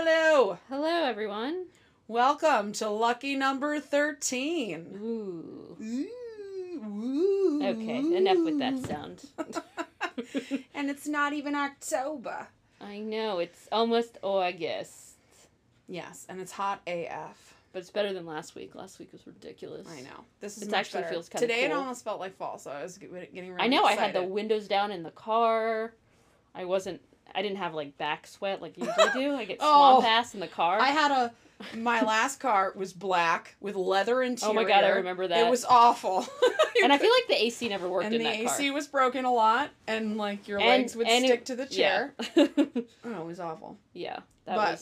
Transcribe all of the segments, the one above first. Hello. Hello, everyone. Welcome to lucky number 13. Ooh. Ooh. Ooh. Okay, enough with that sound. And it's not even October. I know, it's almost August. Yes, and it's hot AF. But it's better than last week. Last week was ridiculous. I know. This is much actually better. Feels kind of today cool. It almost felt like fall, so I was getting really I know, excited. I had the windows down in the car. I didn't have, like, back sweat like you usually do. I get swamp ass in the car. My last car was black with leather interior. Oh, my God, I remember that. It was awful. And I feel like the AC never worked in that car. And the AC was broken a lot, and, like, your legs would stick to the chair. Yeah. Oh, it was awful. Yeah, I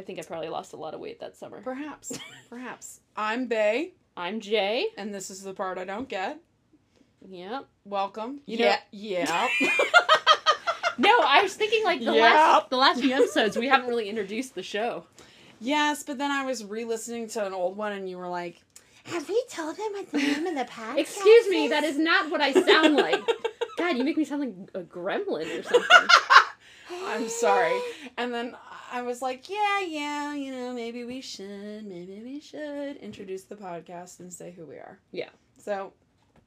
think I probably lost a lot of weight that summer. Perhaps. Perhaps. I'm Bay. I'm Jay. And this is the part I don't get. Yep. Welcome. Yeah. No, I was thinking like the last few episodes we haven't really introduced the show. Yes, but then I was re-listening to an old one and you were like, have we told them what the name of the podcast? Excuse me, that is not what I sound like. God, you make me sound like a gremlin or something. I'm sorry. And then I was like, yeah, you know, maybe we should introduce the podcast and say who we are. Yeah. So,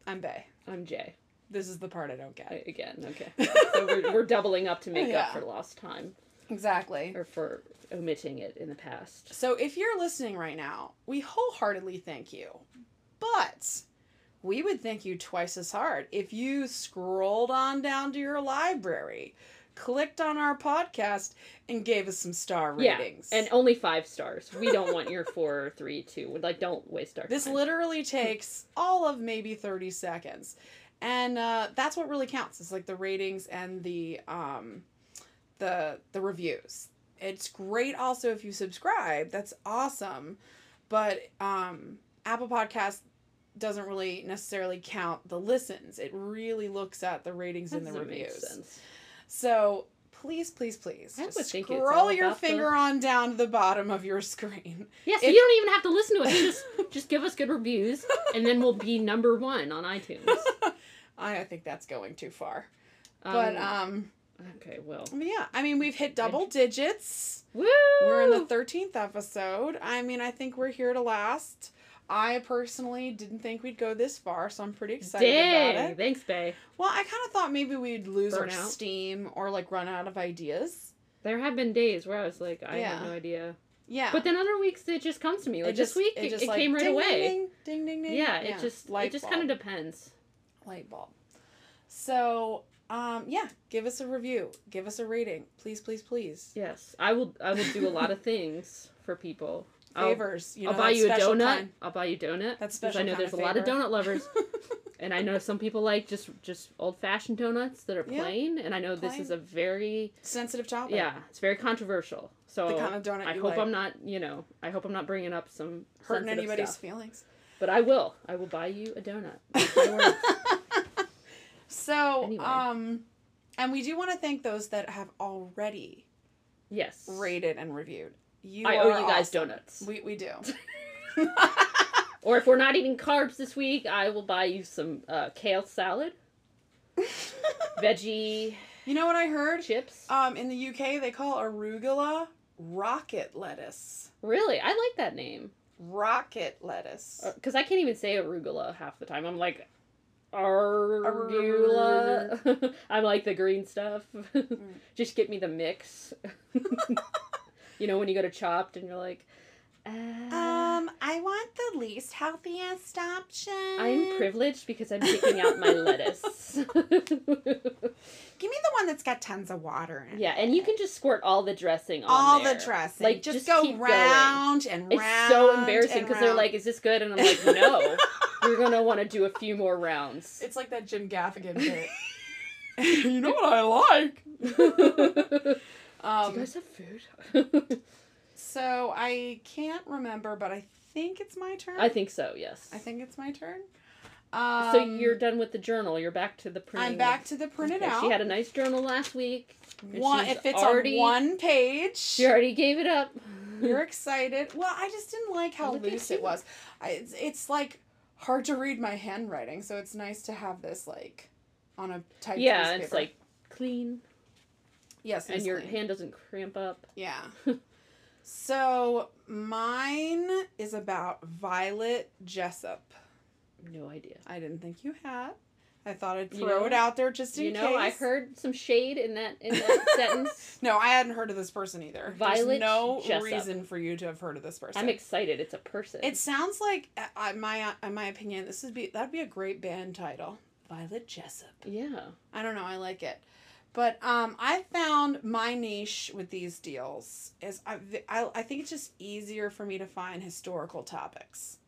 I'm Bay. I'm Jay. This is the part I don't get. Again, okay. So we're doubling up to make up for lost time. Exactly. Or for omitting it in the past. So if you're listening right now, we wholeheartedly thank you. But we would thank you twice as hard if you scrolled on down to your library, clicked on our podcast, and gave us some star ratings. Yeah, and only 5 stars. We don't want your 4 or 3, 2. Like, don't waste our time. This literally takes all of maybe 30 seconds. And that's what really counts. It's like the ratings and the reviews. It's great also if you subscribe. That's awesome. But Apple Podcasts doesn't really necessarily count the listens. It really looks at the ratings and the reviews. That makes sense. So please, just scroll your finger on down to the bottom of your screen. Yeah, so you don't even have to listen to it. Just give us good reviews, and then we'll be #1 on iTunes. I think that's going too far. Okay, well. Yeah, I mean, we've hit double digits. Woo! We're in the 13th episode. I mean, I think we're here to last. I personally didn't think we'd go this far, so I'm pretty excited about it. Thanks, Bay. Well, I kind of thought maybe we'd lose our steam or, like, run out of ideas. There have been days where I was like, I have no idea. Yeah. But then other weeks, it just comes to me. Like, this week, it came right away. Ding, ding, ding. Yeah, it just kind of depends. Light bulb. So, give us a review. Give us a rating. Please. Yes. I will do a lot of things for people. Favors. I'll buy you a donut. I'll buy you a donut. That's special. Because I know there's a lot of donut lovers. And I know some people like just old-fashioned donuts that are plain. And I know this is a very... sensitive topic. Yeah. It's very controversial. So the kind of donut I hope I'm not bringing up some hurting anybody's feelings. But I will. I will buy you a donut. So, anyway. And we do want to thank those that have already rated and reviewed. I owe you guys donuts. We do. Or if we're not eating carbs this week, I will buy you some kale salad, veggie. You know what I heard? Chips. In the UK, they call arugula rocket lettuce. Really? I like that name. Rocket lettuce. Because I can't even say arugula half the time. I'm like... arugula. I'm like the green stuff. Just get me the mix. You know when you go to Chopped and you're like, I want the least healthiest option. I'm privileged because I'm picking out my lettuce. Give me the one that's got tons of water in it. Yeah, and you can just squirt all the dressing on there. All the dressing. Like, just go round and round. It's so embarrassing because they're like, is this good? And I'm like, no. You're going to want to do a few more rounds. It's like that Jim Gaffigan bit. You know what I like? Do you guys have food? So I can't remember, but I think it's my turn. I think so, yes. I think it's my turn. So you're done with the journal. You're back to the printed. I'm back to the printed out. She had a nice journal last week. It's one page. She already gave it up. You're excited. Well, I just didn't like how loose it was. It's like... hard to read my handwriting, so it's nice to have this, like, on a typed newspaper. Yeah, it's, like, clean. Yes, and your hand doesn't cramp up. Yeah. So mine is about Violet Jessop. No idea. I didn't think you had. I thought I'd throw it out there just in case. You know, I heard some shade in that sentence. No, I hadn't heard of this person either. Violet Jessop. There's no reason for you to have heard of this person. I'm excited. It's a person. It sounds like, in my opinion, that'd be a great band title. Violet Jessop. Yeah. I don't know. I like it. But I found my niche with these deals is I think it's just easier for me to find historical topics.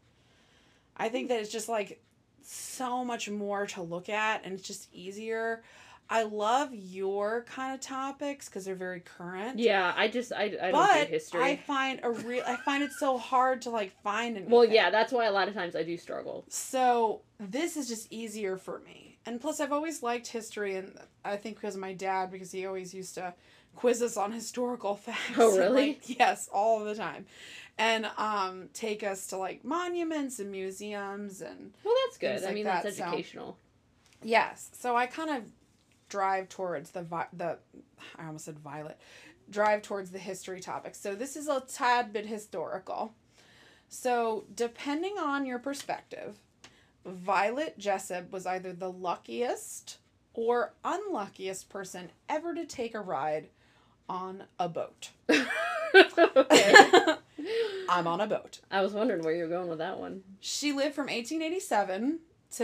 I think that it's just like so much more to look at, and it's just easier. I love your kind of topics because they're very current. Yeah, I don't do history. I find I find it so hard to like find anything. Well, yeah, that's why a lot of times I do struggle. So this is just easier for me, and plus I've always liked history, and I think because of my dad, because he always used to quiz us on historical facts. Oh, really? Like, yes, all the time. And take us to, like, monuments and museums and... Well, that's good. I mean, that's educational. So, yes. So I kind of drive towards I almost said Violet. Drive towards the history topic. So this is a tad bit historical. So depending on your perspective, Violet Jessop was either the luckiest or unluckiest person ever to take a ride on a boat. Okay. I'm on a boat. I was wondering where you were going with that one. She lived from 1887 to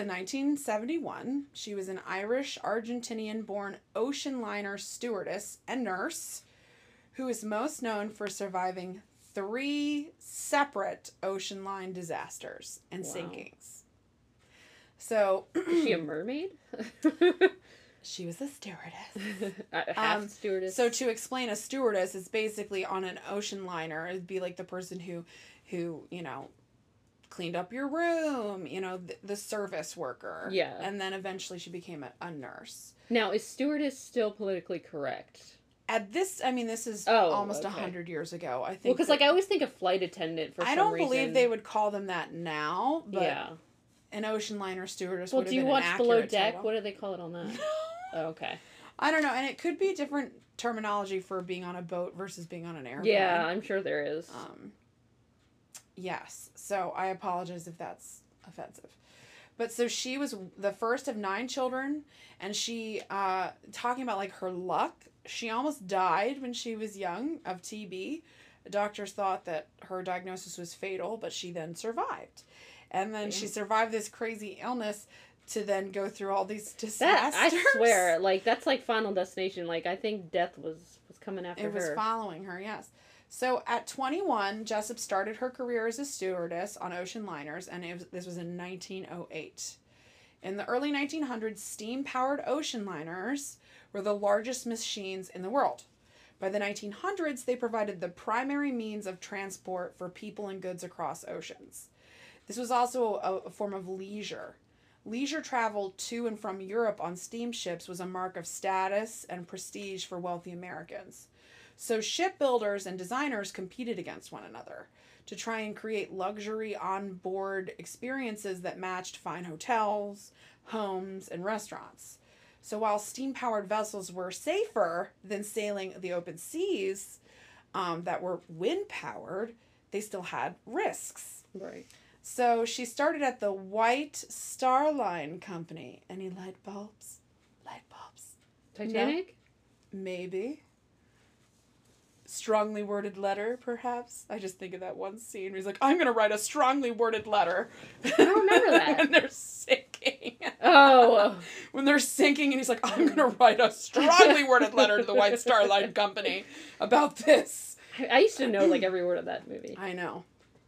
1971. She was an Irish Argentinian-born ocean liner stewardess and nurse who is most known for surviving 3 separate ocean line disasters and sinkings. So, is she a mermaid? She was a stewardess. Half stewardess. So to explain, a stewardess is basically on an ocean liner. It'd be like the person who cleaned up your room, the service worker. Yeah. And then eventually she became a nurse. Now, is stewardess still politically correct? At this, this is almost 100 years ago, I think. Well, because, I always think of flight attendant for some reason. I don't believe they would call them that now, but yeah. An ocean liner stewardess would have been an accurate title. Well, do you watch Below Deck? What do they call it on that? Oh, okay. I don't know, and it could be different terminology for being on a boat versus being on an airplane. Yeah, I'm sure there is. Yes, so I apologize if that's offensive. But so she was the first of 9 children, and she, talking about, her luck, she almost died when she was young of TB. Doctors thought that her diagnosis was fatal, but she then survived. And then she survived this crazy illness to then go through all these disasters. I swear, that's like Final Destination. I think death was coming after her. It was following her, yes. So at 21, Jessop started her career as a stewardess on ocean liners, and this was in 1908. In the early 1900s, steam-powered ocean liners were the largest machines in the world. By the 1900s, they provided the primary means of transport for people and goods across oceans. This was also a form of leisure. Leisure travel to and from Europe on steamships was a mark of status and prestige for wealthy Americans. So shipbuilders and designers competed against one another to try and create luxury onboard experiences that matched fine hotels, homes, and restaurants. So while steam-powered vessels were safer than sailing the open seas that were wind-powered, they still had risks. Right. So she started at the White Star Line company. Any light bulbs? Light bulbs. Titanic? No? Maybe. Strongly worded letter, perhaps. I just think of that one scene where he's like, I'm going to write a strongly worded letter. I don't remember that. And they're sinking. Oh. When they're sinking and he's like, I'm going to write a strongly worded letter to the White Star Line company about this. I used to know every word of that movie. I know.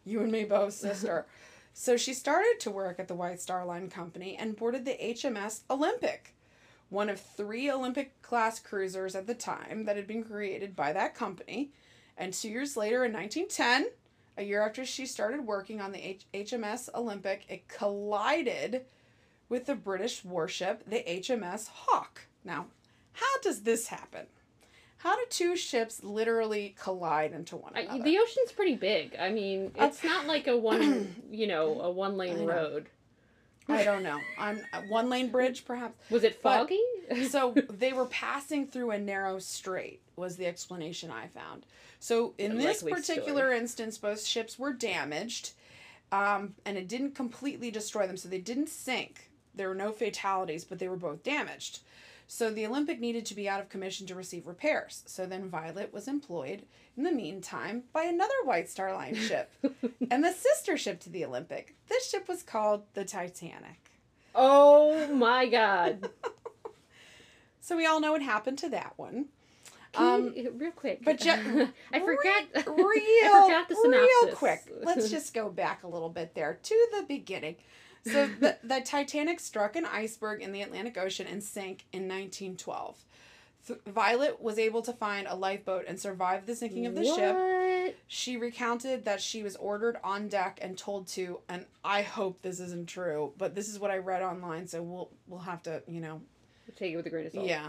You and me both, sister. So she started to work at the White Star Line Company and boarded the HMS Olympic, one of 3 Olympic-class cruisers at the time that had been created by that company. And 2 years later, in 1910, a year after she started working on the HMS Olympic, it collided with the British warship, the HMS Hawke. Now, how does this happen? How do 2 ships literally collide into one another? The ocean's pretty big. I mean, it's not like a one lane road. I don't know. On one lane bridge, perhaps. Was it foggy? But, so they were passing through a narrow strait, was the explanation I found. So in this particular instance, both ships were damaged, and it didn't completely destroy them, so they didn't sink. There were no fatalities, but they were both damaged. So the Olympic needed to be out of commission to receive repairs. So then Violet was employed, in the meantime, by another White Star Line ship and the sister ship to the Olympic. This ship was called the Titanic. Oh, my God. So we all know what happened to that one. Real quick. But I forgot the synopsis. Real quick. Let's just go back a little bit there to the beginning. So the Titanic struck an iceberg in the Atlantic Ocean and sank in 1912. Violet was able to find a lifeboat and survive the sinking of the ship. She recounted that she was ordered on deck and told to, and I hope this isn't true, but this is what I read online, so we'll have to, you know. Take it with a grain of salt. Yeah.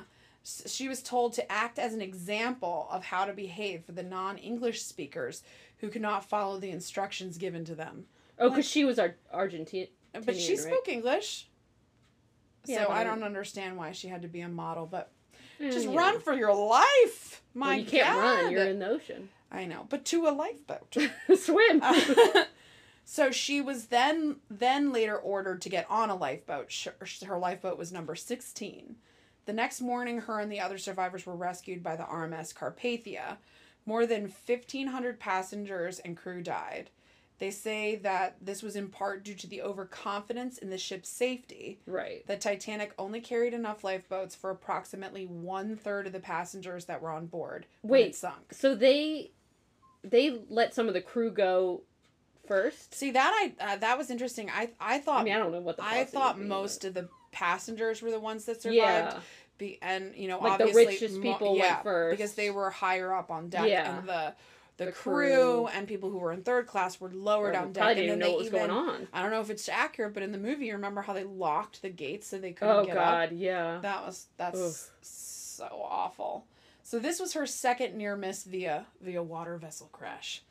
She was told to act as an example of how to behave for the non-English speakers who could not follow the instructions given to them. Oh, because she was Argentine. But she spoke English, yeah, so I don't understand why she had to be a model, but just run for your life, my God. You can't run, you're in the ocean. I know, but to a lifeboat. Swim. So she was then later ordered to get on a lifeboat. Her lifeboat was number 16. The next morning, her and the other survivors were rescued by the RMS Carpathia. More than 1,500 passengers and crew died. They say that this was in part due to the overconfidence in the ship's safety. Right. The Titanic only carried enough lifeboats for approximately 1/3 of the passengers that were on board when it sunk. So they let some of the crew go first? See, that was interesting. I thought... I mean, I don't know what the policy would be. I thought most of the passengers were the ones that survived. Yeah. And, you know, like obviously... the richest people went first. Because they were higher up on deck. Yeah. And the crew and people who were in third class were lower down deck. I didn't even know what was going on. I don't know if it's accurate, but in the movie, you remember how they locked the gates so they couldn't get up? Oh, God, yeah. That's so awful. So this was her second near miss via water vessel crash.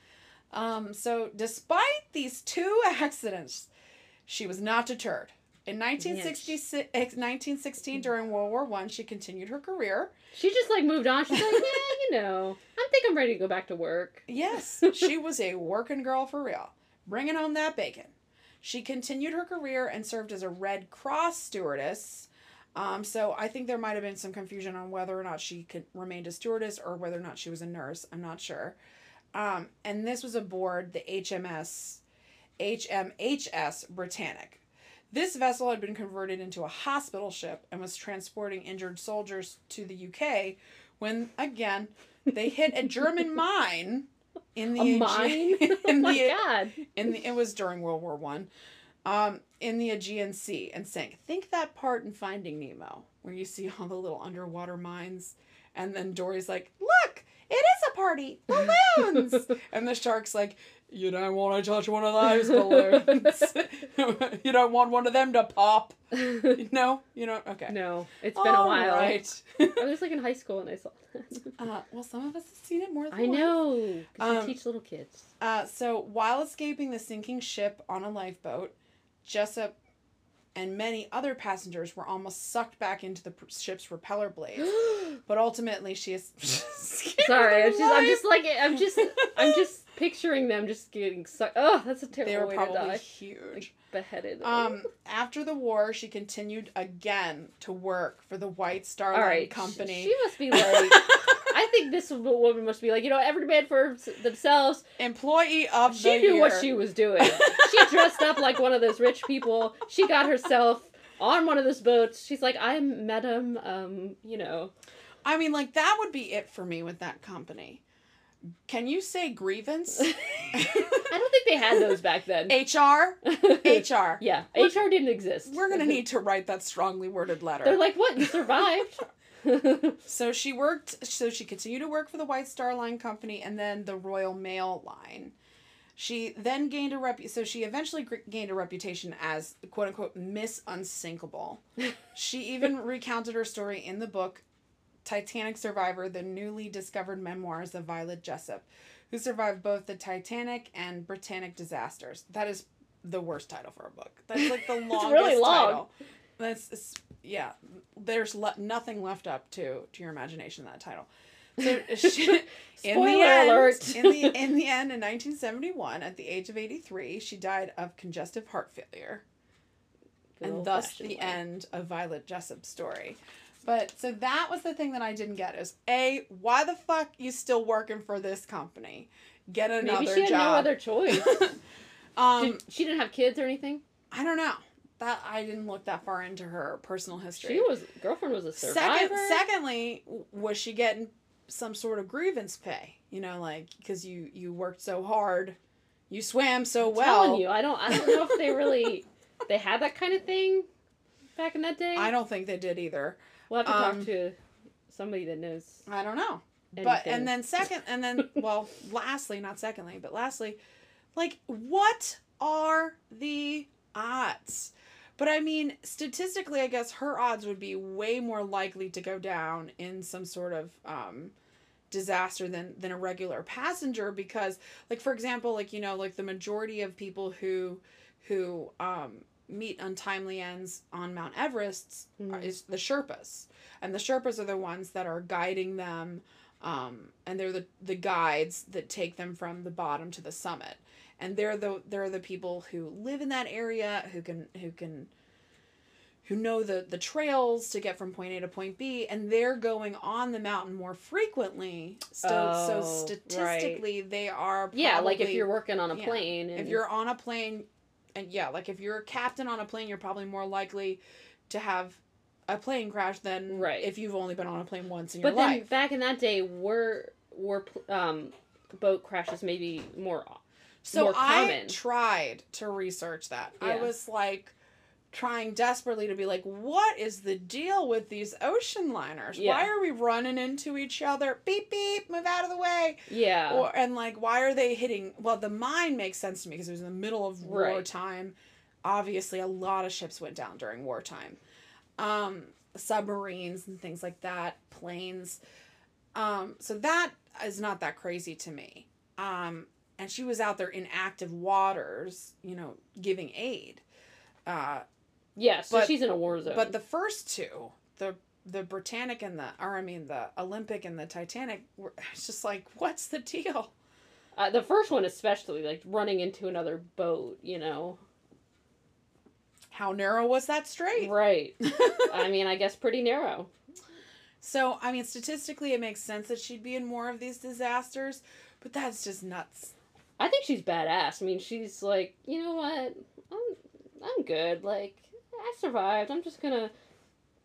So despite these two accidents, she was not deterred. In 1916, during World War I, she continued her career. She just, like, moved on. She's like, yeah, you know, I think I'm ready to go back to work. Yes, she was a working girl for real, bringing home that bacon. She continued her career and served as a Red Cross stewardess. So I think there might have been some confusion on whether or not she remained a stewardess or whether or not she was a nurse. I'm not sure. And this was aboard the HMHS Britannic. This vessel had been converted into a hospital ship and was transporting injured soldiers to the UK when, again, they hit a German mine in the... It was during World War I. In the Aegean Sea and sank. Think that part in Finding Nemo where you see all the little underwater mines and then Dory's like, look, it is a party, balloons! And the shark's like... You don't want to touch one of those balloons. You don't want one of them to pop. No? You don't? Okay. No. It's been a while. Right. I was like in high school and I saw that. Well, some of us have seen it more than once. I know. Because you teach little kids. So while escaping the sinking ship on a lifeboat, Jessop and many other passengers were almost sucked back into the ship's propeller blade. But ultimately she is... Sorry. I'm just picturing them just getting sucked. Oh, that's a terrible way to die. They were probably huge. Like, beheaded. After the war, she continued again to work for the White Star Line Company. She must be like, I think this woman must be like, you know, every man for themselves. Employee of the year. She knew what she was doing. She dressed up like one of those rich people. She got herself on one of those boats. She's like, I'm Madame, you know. I mean, like, that would be it for me with that company. Can you say grievance? I don't think they had those back then. HR. Yeah. HR didn't exist. We're going to need to write that strongly worded letter. They're like, what? You survived? So she continued to work for the White Star Line Company and then the Royal Mail Line. She then gained a eventually gained a reputation as, quote unquote, Miss Unsinkable. She even recounted her story in the book Titanic Survivor, the newly discovered memoirs of Violet Jessop, who survived both the Titanic and Britannic disasters. That is the worst title for a book. That's like the longest it's really long. Title. That's yeah. There's nothing left up to your imagination in that title. So Spoiler alert. In the end, in 1971, at the age of 83, she died of congestive heart failure, and thus the end of Violet Jessop's story. But so that was the thing that I didn't get is A, why the fuck you still working for this company? Get another job. Maybe she had no other choice. She didn't have kids or anything? I don't know. That I didn't look that far into her personal history. Girlfriend was a survivor. Secondly, was she getting some sort of grievance pay? You know, like because you worked so hard, you swam so well. I'm telling you, I don't know if they really they had that kind of thing back in that day. I don't think they did either. We'll have to talk to somebody that knows. I don't know. Anything. Lastly, like what are the odds? But I mean, statistically, I guess her odds would be way more likely to go down in some sort of disaster than a regular passenger because, like, for example, like, you know, like the majority of people who meet untimely ends on Mount Everest is the Sherpas. And the Sherpas are the ones that are guiding them, and they're the guides that take them from the bottom to the summit. And they're the people who live in that area who know the trails to get from point A to point B, and they're going on the mountain more frequently. So statistically, right. They are probably, yeah. Like if you're working on a plane, and if you're on a plane, and yeah, like if you're a captain on a plane, you're probably more likely to have a plane crash than right. if you've only been on a plane once in your life. But then back in that day, were boat crashes maybe more. So I tried to research that. Yeah. I was like trying desperately to be like, what is the deal with these ocean liners? Yeah. Why are we running into each other? Beep, beep, move out of the way. Yeah. And like, why are they hitting? Well, the mine makes sense to me because it was in the middle of wartime. Obviously, a lot of ships went down during wartime. Submarines and things like that, planes. So that is not that crazy to me. And she was out there in active waters, you know, giving aid. She's in a war zone. But the first two, the Britannic and the Olympic and the Titanic, it's just like, what's the deal? The first one especially, like running into another boat, you know. How narrow was that strait? Right. I mean, I guess pretty narrow. So, I mean, statistically it makes sense that she'd be in more of these disasters, but that's just nuts. I think she's badass. I mean, she's like, you know what? I'm good. Like, I survived. I'm just gonna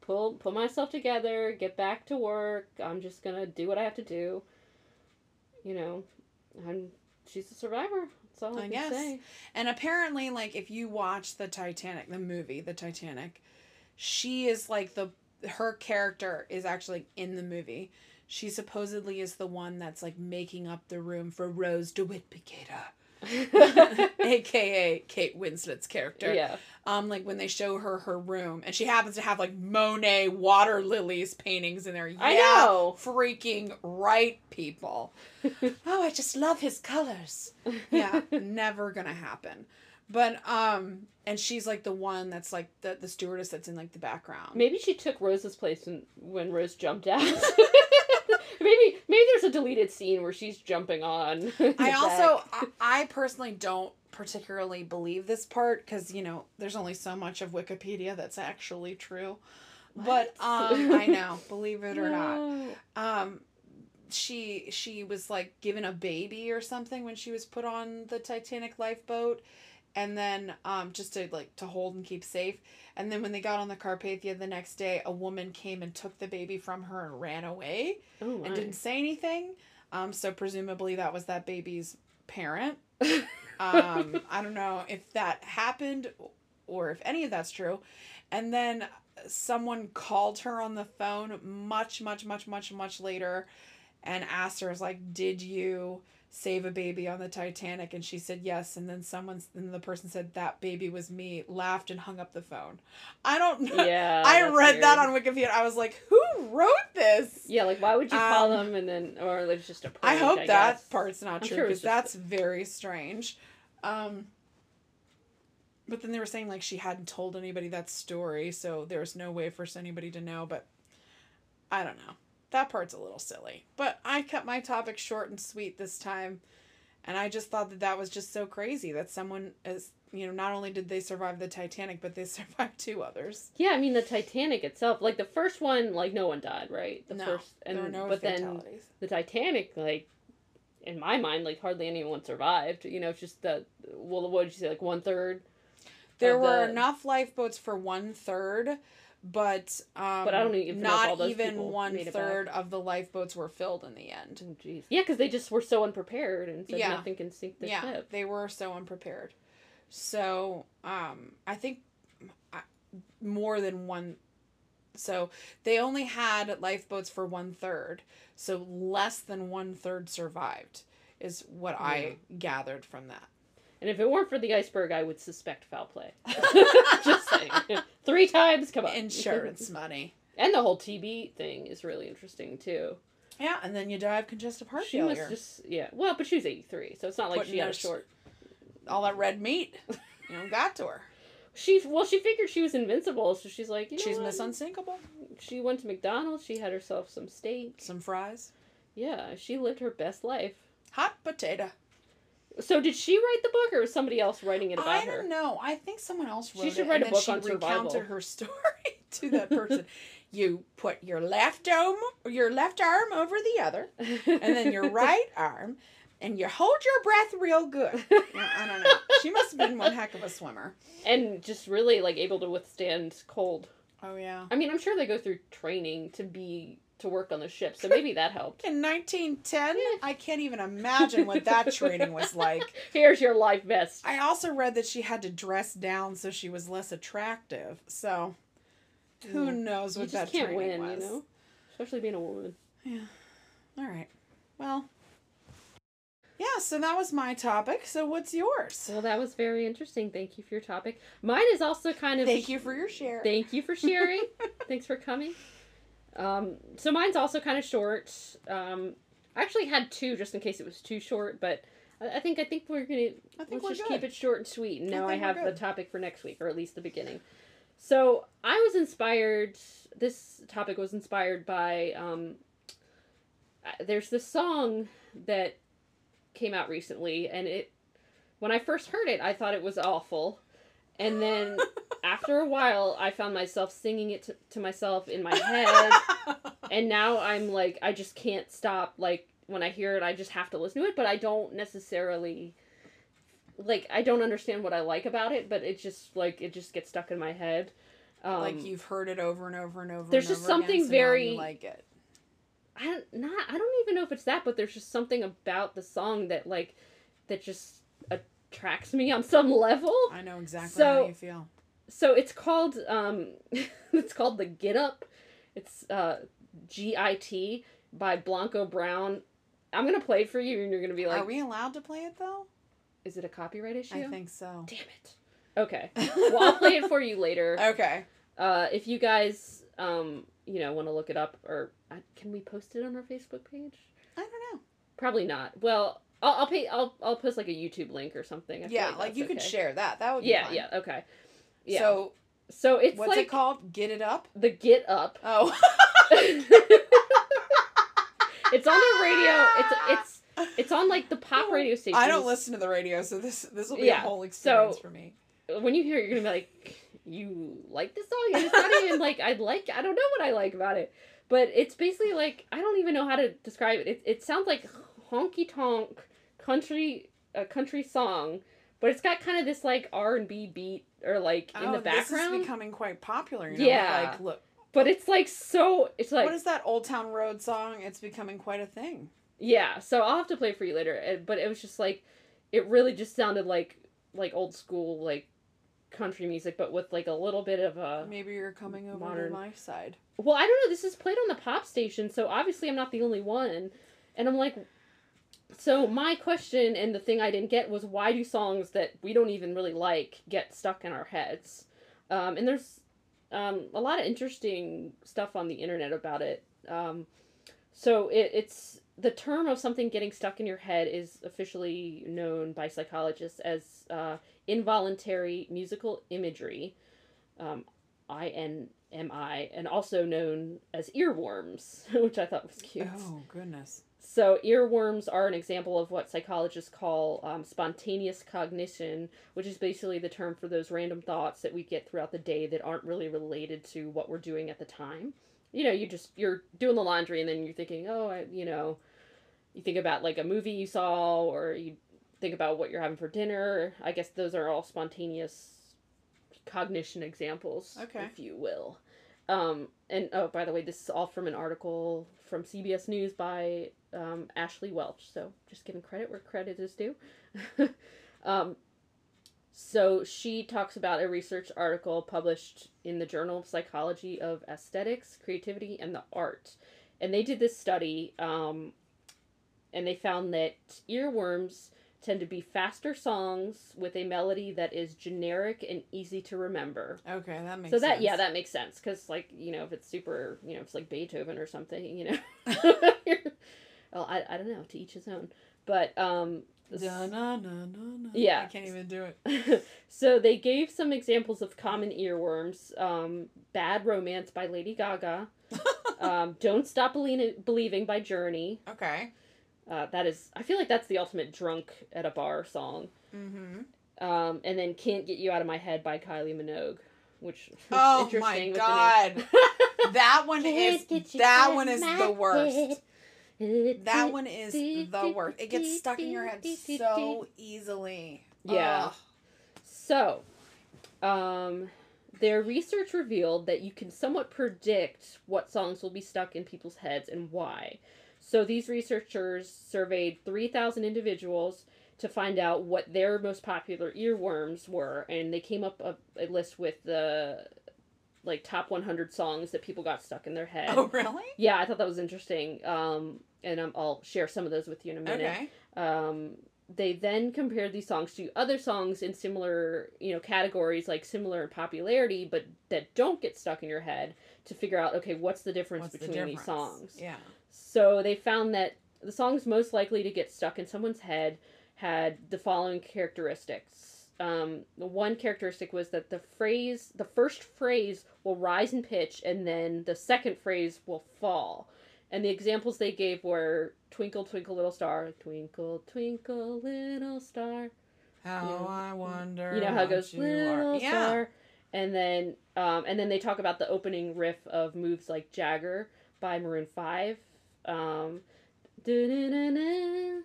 pull myself together, get back to work. I'm just gonna do what I have to do. You know, she's a survivor. That's all I can say. And apparently, like, if you watch the Titanic, the movie, The Titanic, she is like her character is actually in the movie. She supposedly is the one that's, like, making up the room for Rose DeWitt-Picator, a.k.a. Kate Winslet's character. Yeah. Like, when they show her room, and she happens to have, like, Monet water lilies paintings in there. Yeah, I know. Freaking right, people. Oh, I just love his colors. Yeah, never gonna happen. But, and she's, like, the one that's, like, the stewardess that's in, like, the background. Maybe she took Rose's place when Rose jumped out. Maybe there's a deleted scene where she's jumping on. I personally don't particularly believe this part because, you know, there's only so much of Wikipedia that's actually true. What? But I know, believe it or not, she was like given a baby or something when she was put on the Titanic lifeboat, and then just to like to hold and keep safe. And then when they got on the Carpathia the next day, a woman came and took the baby from her and ran away and didn't say anything. So presumably that was that baby's parent. I don't know if that happened or if any of that's true. And then someone called her on the phone much later and asked her, like, did you save a baby on the Titanic? And she said yes, and then the person said that baby was me, laughed, and hung up the phone. I don't know. Yeah, I read weird. That on Wikipedia. I was like, who wrote this? Yeah, like why would you call them and then or it was just a prank, I hope I guess. That part's not true because that's very strange. But then they were saying, like, she hadn't told anybody that story, so there was no way for anybody to know, but I don't know. That part's a little silly. But I kept my topic short and sweet this time, and I just thought that that was just so crazy that someone is, you know, not only did they survive the Titanic, but they survived two others. Yeah, I mean, the Titanic itself, like, the first one, like, no one died, right? There were no fatalities. Then the Titanic, like, in my mind, like, hardly anyone survived. You know, it's just the, well, what did you say, like, one-third? There were enough lifeboats for one-third, but I don't even know if all those people made it back. Not even one-third of the lifeboats were filled in the end. Oh, geez. Yeah, because they just were so unprepared and said nothing can sink the ship. Yeah, they were so unprepared. So, I think more than one... So, they only had lifeboats for one-third, so less than one-third survived, is what I gathered from that. And if it weren't for the iceberg, I would suspect foul play. Just saying. 3 times, come on. Insurance money. And the whole TB thing is really interesting, too. Yeah, and then you die of congestive heart failure. She was just, yeah. Well, but she was 83, so it's not like she had a short... All that red meat, you know, got to her. She figured she was invincible, so she's like, you know, she's Miss Unsinkable. She went to McDonald's, she had herself some steak. Some fries. Yeah, she lived her best life. Hot potato. So did she write the book, or was somebody else writing it about her? I don't know. I think someone else wrote it. She should write a book on survival. And then she recounted her story to that person. You put your left arm over the other, and then your right arm, and you hold your breath real good. I don't know. She must have been one heck of a swimmer. And just really, like, able to withstand cold. Oh, yeah. I mean, I'm sure they go through training to work on the ship, so maybe that helped. In 1910? Yeah. I can't even imagine what that training was like. Here's your life vest. I also read that she had to dress down so she was less attractive, so who knows what that training was. You just can't win, you know? Especially being a woman. Yeah. All right. Well... Yeah, so that was my topic. So what's yours? Well, that was very interesting. Thank you for your topic. Mine is also kind of... Thank you for your share. Thank you for sharing. Thanks for coming. So mine's also kind of short. I actually had 2 just in case it was too short, but I think we're going to... Let's just keep it short and sweet. And now I have the topic for next week, or at least the beginning. So I was inspired... This topic was inspired by... there's this song that... came out recently, and when I first heard it, I thought it was awful, and then after a while, I found myself singing it to myself in my head, and now I'm like, I just can't stop, like, when I hear it, I just have to listen to it, but I don't necessarily, like, I don't understand what I like about it, but it's just, like, it just gets stuck in my head. Like, you've heard it over and over and over There's and just over something again, so very... now you like it. I don't even know if it's that, but there's just something about the song that, like, that just attracts me on some level. I know exactly how you feel. So it's called, The Git Up. It's, G.I.T. by Blanco Brown. I'm gonna play it for you, and you're gonna be like... Are we allowed to play it, though? Is it a copyright issue? I think so. Damn it. Okay. Well, I'll play it for you later. Okay. If you guys, you know, want to look it up, or... Can we post it on our Facebook page? I don't know. Probably not. Well, I'll post like a YouTube link or something. Could share that. That would be fun. Yeah. Okay. Yeah. So it's what's it called? Get It Up? The Get Up. Oh. It's on the radio. It's on like the pop radio station. I don't listen to the radio, so this will be a whole experience for me. When you hear it, you're gonna be like, you like this song? And it's not even like I don't know what I like about it. But it's basically like, I don't even know how to describe it. It sounds like honky-tonk country song, but it's got kind of this like R&B beat or like in the background. This is becoming quite popular, you know? Yeah. Like, look. But it's like so, it's like... What is that Old Town Road song? It's becoming quite a thing. Yeah, so I'll have to play it for you later. But it was just like, it really just sounded like old school, like country music, but with like a little bit of a... Maybe you're coming over to my side. Well, I don't know. This is played on the pop station, so obviously I'm not the only one. And I'm like, so my question and the thing I didn't get was, why do songs that we don't even really like get stuck in our heads? And there's a lot of interesting stuff on the internet about it. So it's the term of something getting stuck in your head is officially known by psychologists as involuntary musical imagery, INMI, and also known as earworms, which I thought was cute. Oh, goodness. So earworms are an example of what psychologists call spontaneous cognition, which is basically the term for those random thoughts that we get throughout the day that aren't really related to what we're doing at the time. You know, you're doing the laundry and then you're thinking, you think about like a movie you saw, or you think about what you're having for dinner. I guess those are all spontaneous cognition examples, if you will. And, oh, by the way, this is all from an article from CBS News by Ashley Welch. So just giving credit where credit is due. So she talks about a research article published in the Journal of Psychology of Aesthetics, Creativity, and the Arts. And they did this study, and they found that earworms tend to be faster songs with a melody that is generic and easy to remember. Okay, that makes sense. So that makes sense, because, like, you know, if it's super, you know, if it's like Beethoven or something, you know. Well, I don't know, to each his own. But, da, na, na, na, na. Yeah. I can't even do it. So they gave some examples of common earworms. Bad Romance by Lady Gaga. Don't Stop Believing by Journey. Okay. That is, I feel like that's the ultimate drunk at a bar song. Mm-hmm. And then Can't Get You Out of My Head by Kylie Minogue, which is interesting. Oh, my God. That one is the worst. It gets stuck in your head so easily. Yeah. Ugh. So, their research revealed that you can somewhat predict what songs will be stuck in people's heads and why. So these researchers surveyed 3,000 individuals to find out what their most popular earworms were, and they came up a list with the top 100 songs that people got stuck in their head. Oh, really? Yeah, I thought that was interesting. And I'll share some of those with you in a minute. Okay. They then compared these songs to other songs in similar, categories, like similar in popularity, but that don't get stuck in your head, to figure out, okay, what's the difference between these songs? Yeah. So they found that the songs most likely to get stuck in someone's head had the following characteristics. The one characteristic was that the first phrase will rise in pitch, and then the second phrase will fall. And the examples they gave were Twinkle, Twinkle, Little Star, Twinkle, Twinkle, Little Star. How I wonder. You know how it goes, Little Star. And then they talk about the opening riff of Moves Like Jagger by Maroon 5. How do you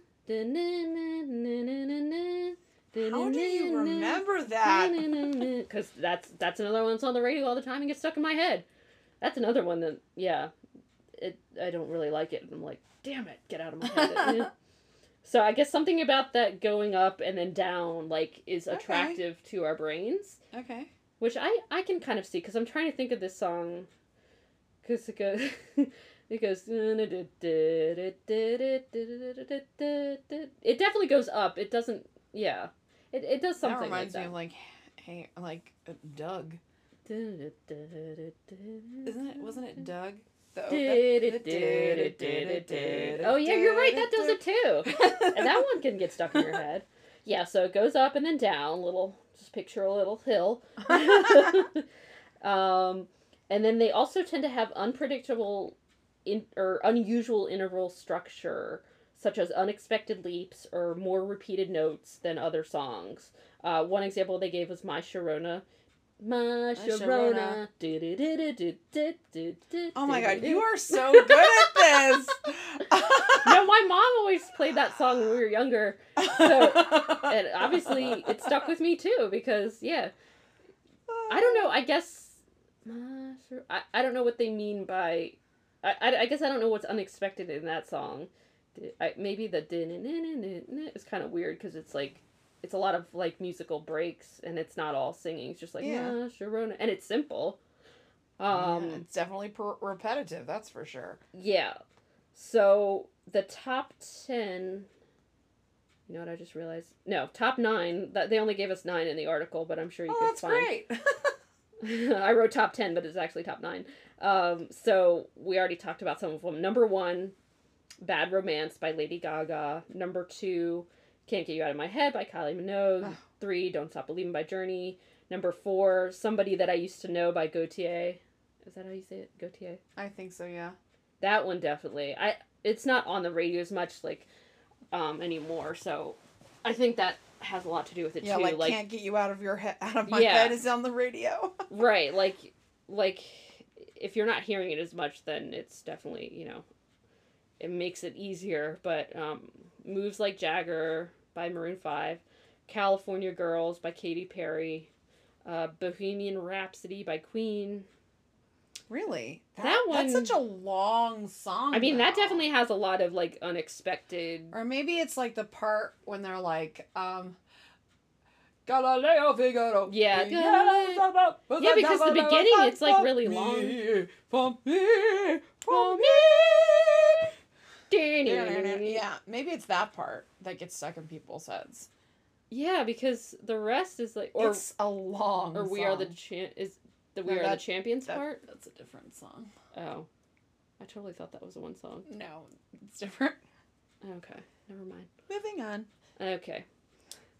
remember that? Because that's another one that's on the radio all the time and gets stuck in my head. That's another one that, I don't really like it. And I'm like, damn it, get out of my head. So I guess something about that going up and then down, is attractive to our brains. Okay. Which I can kind of see, because I'm trying to think of this song, because it goes, it definitely goes up. It doesn't, it does something like that. That reminds me of, Doug. Wasn't it Doug? Oh, yeah, you're right. That does it too. And that one can get stuck in your head. Yeah, so it goes up and then down. Just picture a little hill. And then they also tend to have unpredictable or unusual interval structure, such as unexpected leaps or more repeated notes than other songs. One example they gave was My Sharona. My Sharona. Oh my God, you are so good at this. No, my mom always played that song when we were younger. And obviously it stuck with me too, because, I don't know, I guess, I don't know what they mean by, I guess I don't know what's unexpected in that song. Maybe the is kind of weird, because it's it's a lot of, musical breaks, and it's not all singing. It's just Sharona. And it's simple. It's definitely repetitive, that's for sure. Yeah. So, the top 10... You know what I just realized? No, top 9. They only gave us 9 in the article, but I'm sure you could find... Oh, that's great! I wrote top 10, but it's actually top 9. So, we already talked about some of them. Number 1, Bad Romance by Lady Gaga. Number 2, Can't Get You Out of My Head by Kylie Minogue. 3, Don't Stop Believing by Journey. Number 4, Somebody That I Used to Know by Gotye. Is that how you say it? Gotye? I think so, yeah. That one definitely. It's not on the radio as much, like, anymore, so I think that has a lot to do with it, yeah, too. Yeah, like, Can't Get You Out of Your Head, Out of My yeah. Head is on the radio. Right, like, if you're not hearing it as much, then it's definitely, you know, it makes it easier, but, Moves Like Jagger by Maroon 5, California Girls by Katy Perry, Bohemian Rhapsody by Queen. Really? That one... That's such a long song. I mean, now. That definitely has a lot of, like, unexpected... Or maybe it's, like, the part when they're, like, Galileo Figaro. Yeah. Yeah, because the beginning, it's, like, really long. For me. Yeah, maybe it's that part that gets stuck in people's heads. Yeah, because the rest is, like... Or, it's a long song. Or We Are the Champions... We Are the Champions part? That's a different song. Oh. I totally thought that was the one song. No, it's different. Okay. Never mind. Moving on. Okay.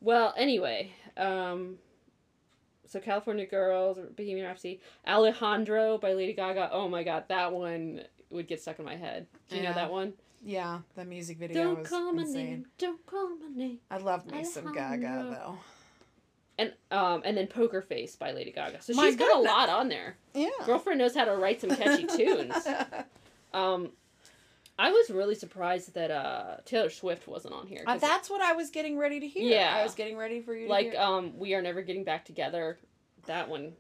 Well, anyway. So California Girls, Bohemian Rhapsody, Alejandro by Lady Gaga. Oh my god, that one would get stuck in my head. Do you know that one? Yeah, the music video Don't call my name. I love me some Gaga, though. And then Poker Face by Lady Gaga. So she's got a lot on there. Yeah. Girlfriend knows how to write some catchy tunes. I was really surprised that Taylor Swift wasn't on here. That's what I was getting ready to hear. Yeah. I was getting ready for you to hear. Like, We Are Never Getting Back Together. That one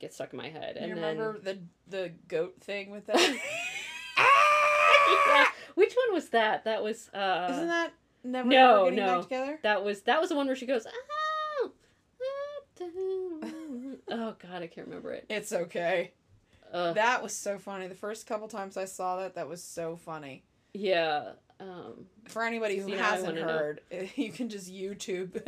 gets stuck in my head. And you remember then... the goat thing with that? Yeah. Which one was that? That was... Isn't that Never Getting Back Together? That was the one where she goes, Oh, God, I can't remember it. It's okay. That was so funny. The first couple times I saw that was so funny. Yeah. For anybody who hasn't heard, you can just YouTube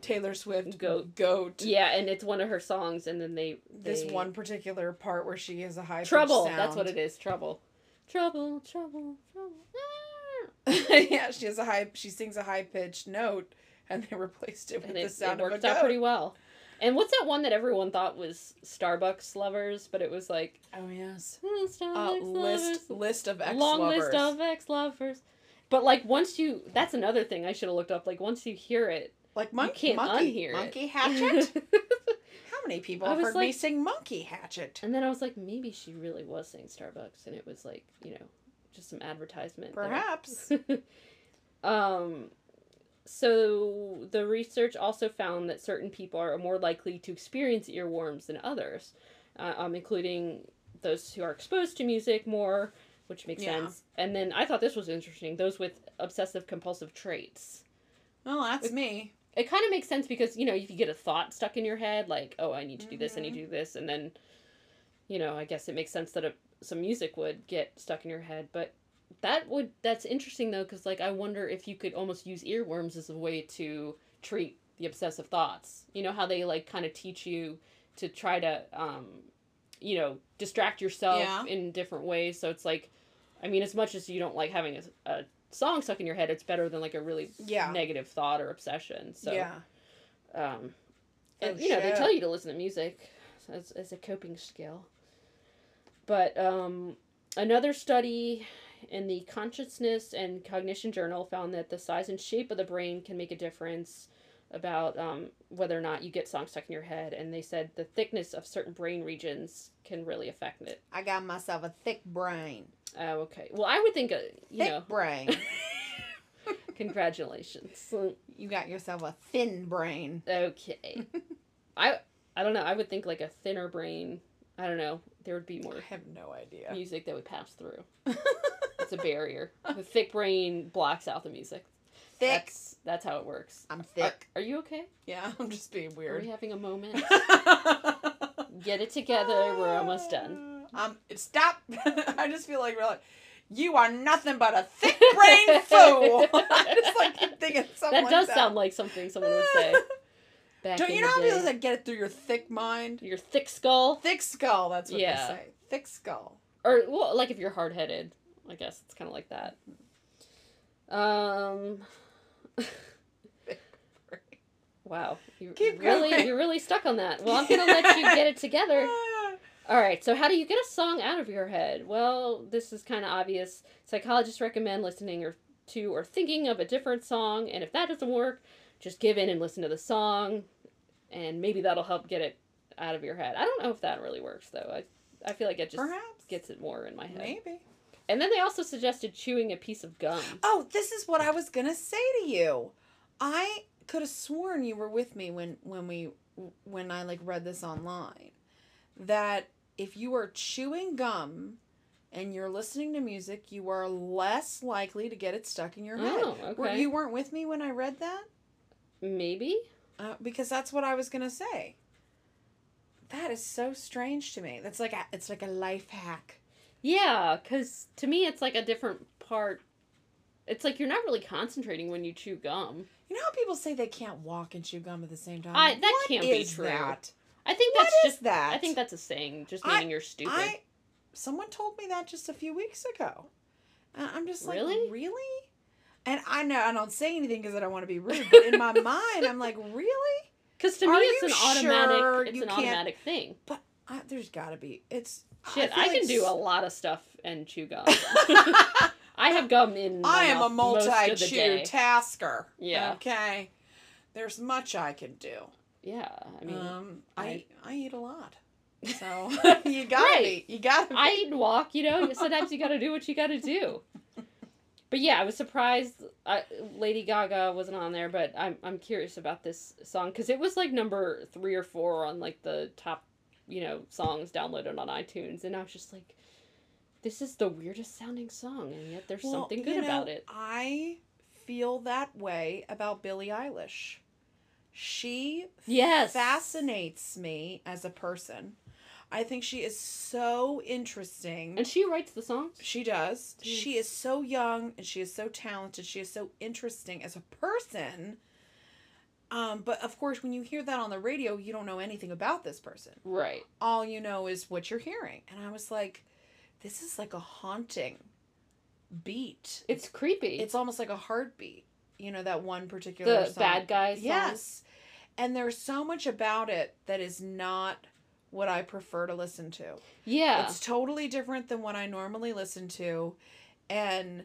Taylor Swift Goat. Yeah, and it's one of her songs, and then this one particular part where she has a high pitch sound. Trouble. That's what it is. Trouble. Trouble, trouble, trouble. Yeah, she sings a high-pitched note, and they replaced it with the sound of a goat. It worked out pretty well. And what's that one that everyone thought was Starbucks lovers, but it was like... Oh, yes. Starbucks lovers. List of ex-lovers. Long list of ex-lovers. But, like, once you... That's another thing I should have looked up. Like, once you hear it, like you can't unhear it. Monkey Hatchet? How many people have heard me sing Monkey Hatchet? And then I was like, maybe she really was saying Starbucks, and it was like, you know, just some advertisement. Perhaps. So, the research also found that certain people are more likely to experience earworms than others, including those who are exposed to music more, which makes sense. And then I thought this was interesting, those with obsessive-compulsive traits. Well, that's me. It kind of makes sense because, you know, if you get a thought stuck in your head, like, oh, I need to do this, I need to do this, and then, you know, I guess it makes sense that some music would get stuck in your head, but... That's interesting, though, because, like, I wonder if you could almost use earworms as a way to treat the obsessive thoughts. You know, how they, like, kind of teach you to try to, you know, distract yourself in different ways. So it's like, I mean, as much as you don't like having a song stuck in your head, it's better than, like, a really negative thought or obsession. So, and, you know, they tell you to listen to music as a coping skill. But another study... in the Consciousness and Cognition Journal found that the size and shape of the brain can make a difference about whether or not you get songs stuck in your head. And they said the thickness of certain brain regions can really affect it. I got myself a thick brain. Oh, okay. Well, I would think, thick brain. Congratulations. You got yourself a thin brain. Okay. I don't know. I would think like a thinner brain. I don't know. There would be more. I have no idea. Music that would pass through. It's a barrier. The thick brain blocks out the music. Thick. That's how it works. I'm thick. Are you okay? Yeah, I'm just being weird. Are we having a moment? Get it together. We're almost done. Stop. I just feel like we're like, you are nothing but a thick brain fool. I just like keep thinking something like that. That does sound like something someone would say. Don't you know how people get it through your thick mind? Your thick skull? Thick skull, that's what they say. Thick skull. Or, well, like if you're hard-headed. I guess it's kind of like that. Wow. You're really stuck on that. Well, I'm going to let you get it together. All right. So how do you get a song out of your head? Well, this is kind of obvious. Psychologists recommend listening to or thinking of a different song. And if that doesn't work, just give in and listen to the song. And maybe that'll help get it out of your head. I don't know if that really works, though. I feel like it just gets it more in my head. Maybe. And then they also suggested chewing a piece of gum. Oh, this is what I was going to say to you. I could have sworn you were with me when I like read this online, that if you are chewing gum and you're listening to music, you are less likely to get it stuck in your head. Oh, okay. You weren't with me when I read that? Maybe. Because that's what I was going to say. That is so strange to me. That's like it's like a life hack. Yeah, because to me it's like a different part. It's like you're not really concentrating when you chew gum. You know how people say they can't walk and chew gum at the same time? That can't be true. I think that's just that. I think that's a saying, just meaning you're stupid. Someone told me that just a few weeks ago. I'm just like, really? And I know I don't say anything because I don't want to be rude, but in my mind I'm like, really? Because to me it's an automatic thing. But there's got to be. I can do a lot of stuff and chew gum. I have gum in my mouth. I am a multi-chew tasker. Yeah. Okay. There's much I can do. Yeah. I mean, I eat a lot. So you gotta be. You gotta be. I eat and walk, you know. Sometimes you gotta do what you gotta do. But yeah, I was surprised Lady Gaga wasn't on there, but I'm curious about this song because it was like number 3 or 4 on like the top, you know, songs downloaded on iTunes, and I was just like, this is the weirdest sounding song, and yet there's something good about it. I feel that way about Billie Eilish. She fascinates me as a person. I think she is so interesting. And she writes the songs? She does. Mm. She is so young, and she is so talented. She is so interesting as a person. But, of course, when you hear that on the radio, you don't know anything about this person. Right. All you know is what you're hearing. And I was like, this is like a haunting beat. It's creepy. It's almost like a heartbeat. You know, that one particular song. The bad guys song. Yes. And there's so much about it that is not what I prefer to listen to. Yeah. It's totally different than what I normally listen to. And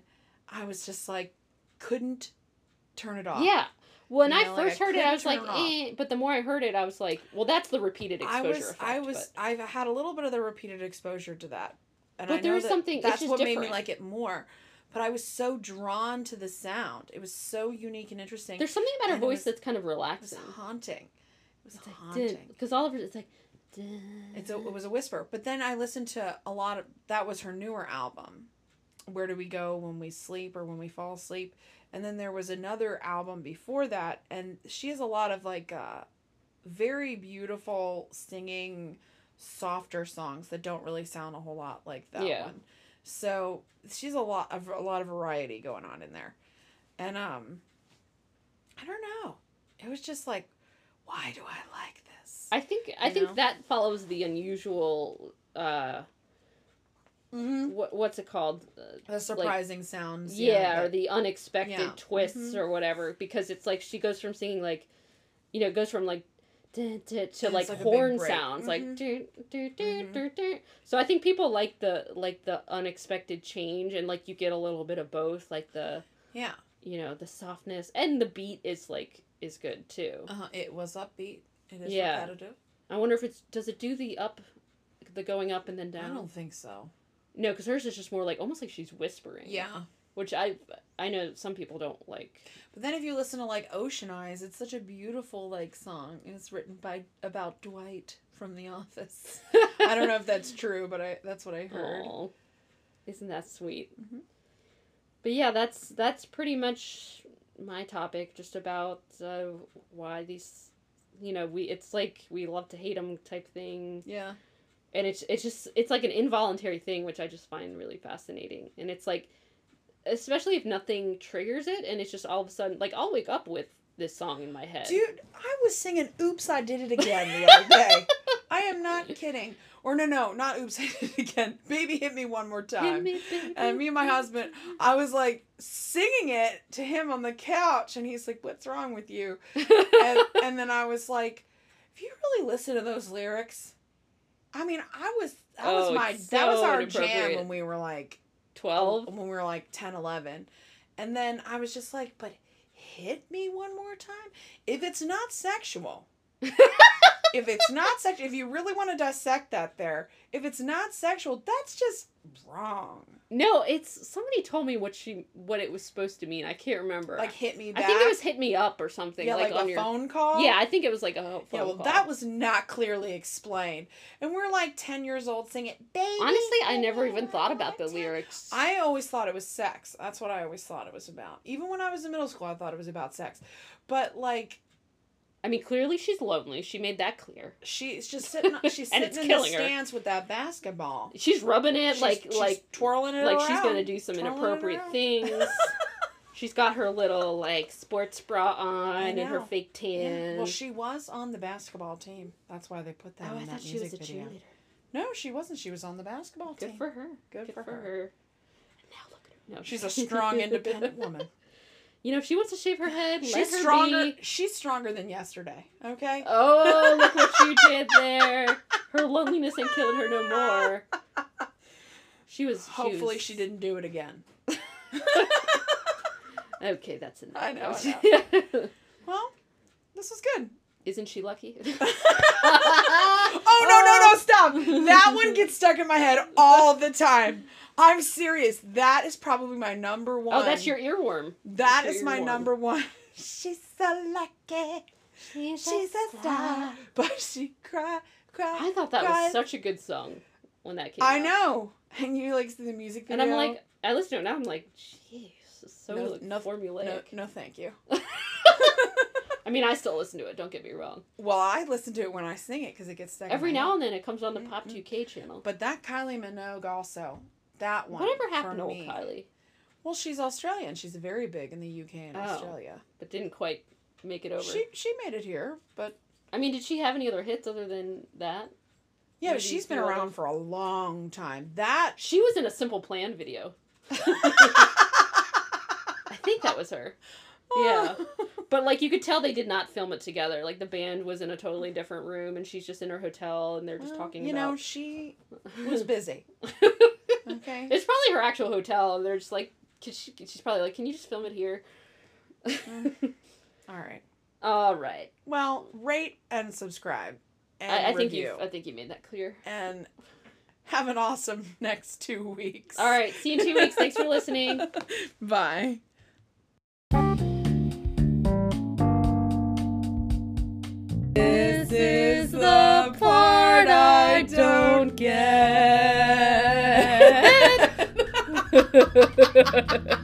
I was just like, couldn't turn it off. Yeah. When I first heard it, I was like, eh. But the more I heard it, I was like, well, that's the repeated exposure effect. I've had a little bit of the repeated exposure to that. And but I there know was that something, that's what different. Made me like it more. But I was so drawn to the sound. It was so unique and interesting. There's something about her voice that's kind of relaxing. It was haunting. It was haunting. Because all of her, it's like, it was a whisper. But then I listened to a lot of, that was her newer album, Where Do We Go When We Sleep or When We Fall Asleep. And then there was another album before that. And she has a lot of like very beautiful singing, softer songs that don't really sound a whole lot like that one. So she's a lot of variety going on in there. And I don't know. It was just like, why do I like this? I think that follows the unusual what's it called? The surprising like, sounds. Yeah, or the unexpected twists or whatever, because it's like she goes from singing like, you know, goes from like to like horn sounds, like do do do do do. So I think people like the unexpected change, and like you get a little bit of both, like the you know, the softness, and the beat is good too. It was upbeat. It is repetitive. I wonder if does it do the going up and then down? I don't think so. No, because hers is just more like almost like she's whispering. Yeah. Which I know some people don't like. But then if you listen to, like, Ocean Eyes, it's such a beautiful, like, song. And it's written about Dwight from The Office. I don't know if that's true, but that's what I heard. Aww. Isn't that sweet? Mm-hmm. But, yeah, that's pretty much my topic, just about why these, you know, it's like we love to hate them type thing. Yeah. And it's just, it's like an involuntary thing, which I just find really fascinating. And it's like, especially if nothing triggers it, and it's just all of a sudden, like, I'll wake up with this song in my head. Dude, I was singing Oops, I Did It Again the other day. I am not kidding. Or no, not oops, I did it again. Baby hit me one more time. And me and my husband, I was like singing it to him on the couch and he's like, what's wrong with you? And then I was like, if you really listen to those lyrics, I mean, that was our jam when we were like 12, when we were like 10, 11. And then I was just like, but hit me one more time. If it's not sexual, if you really want to dissect that there, if it's not sexual, that's just wrong. No, it's, somebody told me what it was supposed to mean. I can't remember. Like hit me back? I think it was hit me up or something. Yeah, like on your phone call? Yeah, I think it was like a phone call. Yeah, well that was not clearly explained. And we're like 10 years old singing, baby. Honestly, I never even thought about the lyrics. I always thought it was sex. That's what I always thought it was about. Even when I was in middle school, I thought it was about sex. But like... I mean, clearly she's lonely. She made that clear. She's just sitting in the stands with that basketball. She's rubbing it, she's twirling it around. Like she's going to do some inappropriate things. She's got her little, sports bra on and her fake tan. Yeah. Well, she was on the basketball team. That's why they put that in that music video. Oh, I thought she was a cheerleader. No, she wasn't. She was on the basketball team. Good for her. Good for her. And now look at her. No, she's a strong, independent woman. You know, if she wants to shave her head, she's stronger than yesterday, okay? Oh, look what you did there. Her loneliness ain't killing her no more. Hopefully she didn't do it again. Okay, that's enough. I know. Well, this was good. Isn't she lucky? Oh, no, stop. That one gets stuck in my head all the time. I'm serious. That is probably my number one. Oh, that's your earworm. That's my number one. She's so lucky. She's a star. But she cried. I thought that was such a good song when that came out. I know. And you see the music video. And I'm like, I listen to it now. I'm like, jeez, it's so formulaic. No, thank you. I mean, I still listen to it. Don't get me wrong. Well, I listen to it when I sing it because it gets stuck. Every now and then it comes on the Pop 2K channel. But that Kylie Minogue also. That one. Whatever happened to old Kylie? Well, she's Australian. She's very big in the UK and Australia. But didn't quite make it over. She made it here, but... I mean, did she have any other hits other than that? Yeah, but she's been around for a long time. She was in a Simple Plan video. I think that was her. Yeah. But, you could tell they did not film it together. The band was in a totally different room, and she's just in her hotel, and they're just talking about... You know, she was busy. Okay. It's probably her actual hotel. They're just like, she's probably like, can you just film it here? All right. Well, rate and subscribe. And review. I think you made that clear. And have an awesome next 2 weeks. All right. See you in 2 weeks. Thanks for listening. Bye. This is the part I don't get. Ha ha ha ha.